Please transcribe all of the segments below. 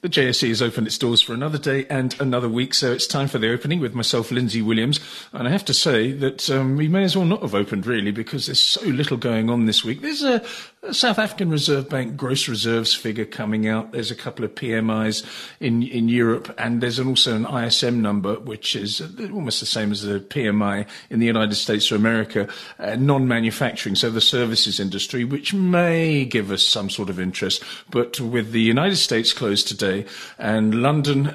The JSE has opened its doors for another day and another week, so it's time for the opening with myself, Lindsay Williams. And I have to say that we may as well not have opened, really, because there's so little going on this week. There's a South African Reserve Bank gross reserves figure coming out. There's a couple of PMIs in Europe, and there's also an ISM number, which is almost the same as the PMI in the United States of America, non-manufacturing, so the services industry, which may give us some sort of interest. But with the United States closed today, and London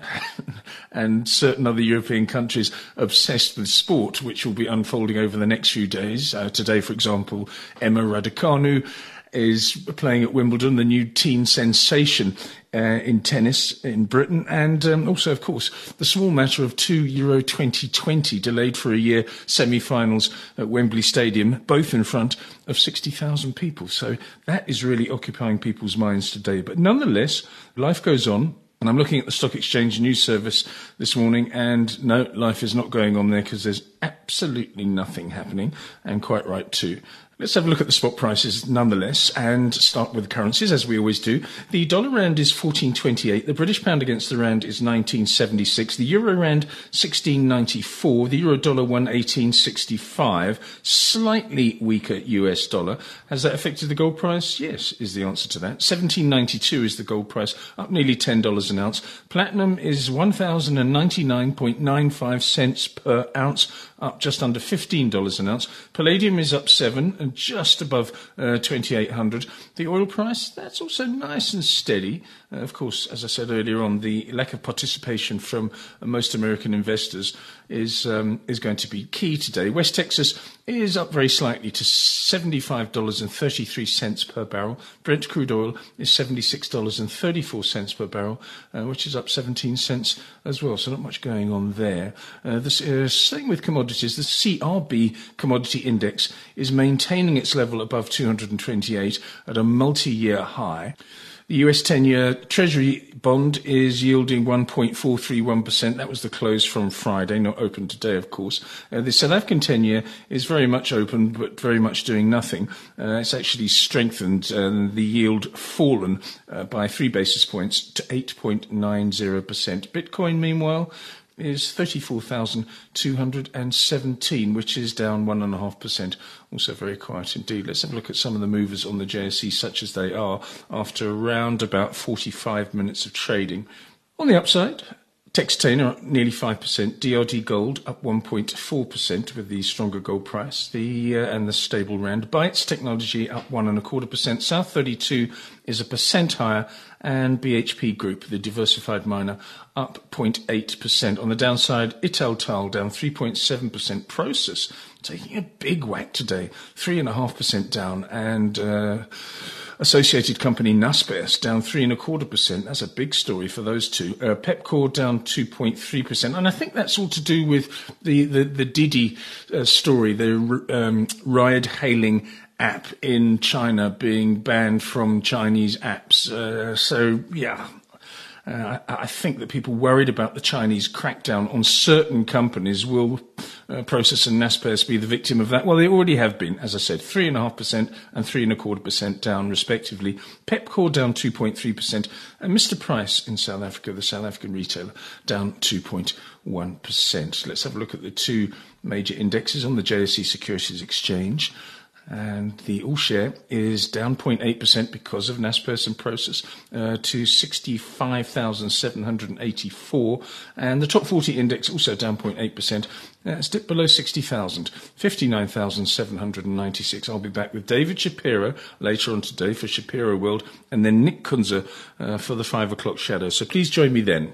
and certain other European countries obsessed with sport, which will be unfolding over the next few days. Today, for example, Emma Raducanu is playing at Wimbledon, the new teen sensation in tennis in Britain. And also, of course, the small matter of two Euro 2020 delayed for a year semi-finals at Wembley Stadium, both in front of 60,000 people. So that is really occupying people's minds today. But nonetheless, life goes on. And I'm looking at the Stock Exchange News Service this morning, and no, life is not going on there because there's absolutely nothing happening, and quite right too. Let's have a look at the spot prices nonetheless and start with currencies, as we always do. The dollar rand is 14.28. The British pound against the rand is 19.76. The euro rand, 16.94. The euro dollar, 1.1865. Slightly weaker US dollar. Has that affected the gold price? Yes, is the answer to that. 17.92 is the gold price, up nearly $10 an ounce. Platinum is 1,099.95 cents per ounce, up just under $15 an ounce. Palladium is up 7 and just above 2,800. The oil price, that's also nice and steady. Of course, as I said earlier on, the lack of participation from most American investors is going to be key today. West Texas is up very slightly to $75.33 per barrel. Brent crude oil is $76.34 per barrel, which is up 17 cents as well. So not much going on there. Same with commodities. The CRB commodity index is maintaining its level above 228 at a multi-year high. The US 10-year Treasury bond is yielding 1.431%. That was the close from Friday, not open today, of course. The South African 10-year is very much open, but very much doing nothing. It's actually strengthened, the yield fallen by 3 basis points to 8.90%. Bitcoin, meanwhile, is 34,217, which is down 1.5%. Also very quiet indeed. Let's have a look at some of the movers on the JSE, such as they are, after around about 45 minutes of trading. On the upside, Textainer up nearly 5%, DRD Gold up 1.4% with the stronger gold price, and the stable Rand. Bytes Technology up 1.25%, South32 is 1% higher, and BHP Group, the diversified miner, up 0.8%. On the downside, Italtile down 3.7%, Prosus taking a big whack today, 3.5% down, and associated company NASPERS down 3.25%. That's a big story for those two. Pepcor down 2.3%. And I think that's all to do with the Didi story, the ride-hailing app in China being banned from Chinese apps. I think that people worried about the Chinese crackdown on certain companies will Prosus and NASPERS be the victim of that? Well, they already have been, as I said, 3.5% and 3.25% down respectively. Pepcor down 2.3%, and Mr. Price in South Africa, the South African retailer, down 2.1%. Let's have a look at the two major indexes on the JSE Securities Exchange. And the all-share is down 0.8% because of NASPERS and Prosus to 65,784. And the top 40 index also down 0.8%. It's dipped below 60,000, 59,796. I'll be back with David Shapiro later on today for Shapiro World, and then Nick Kunze for the 5 o'clock shadow. So please join me then.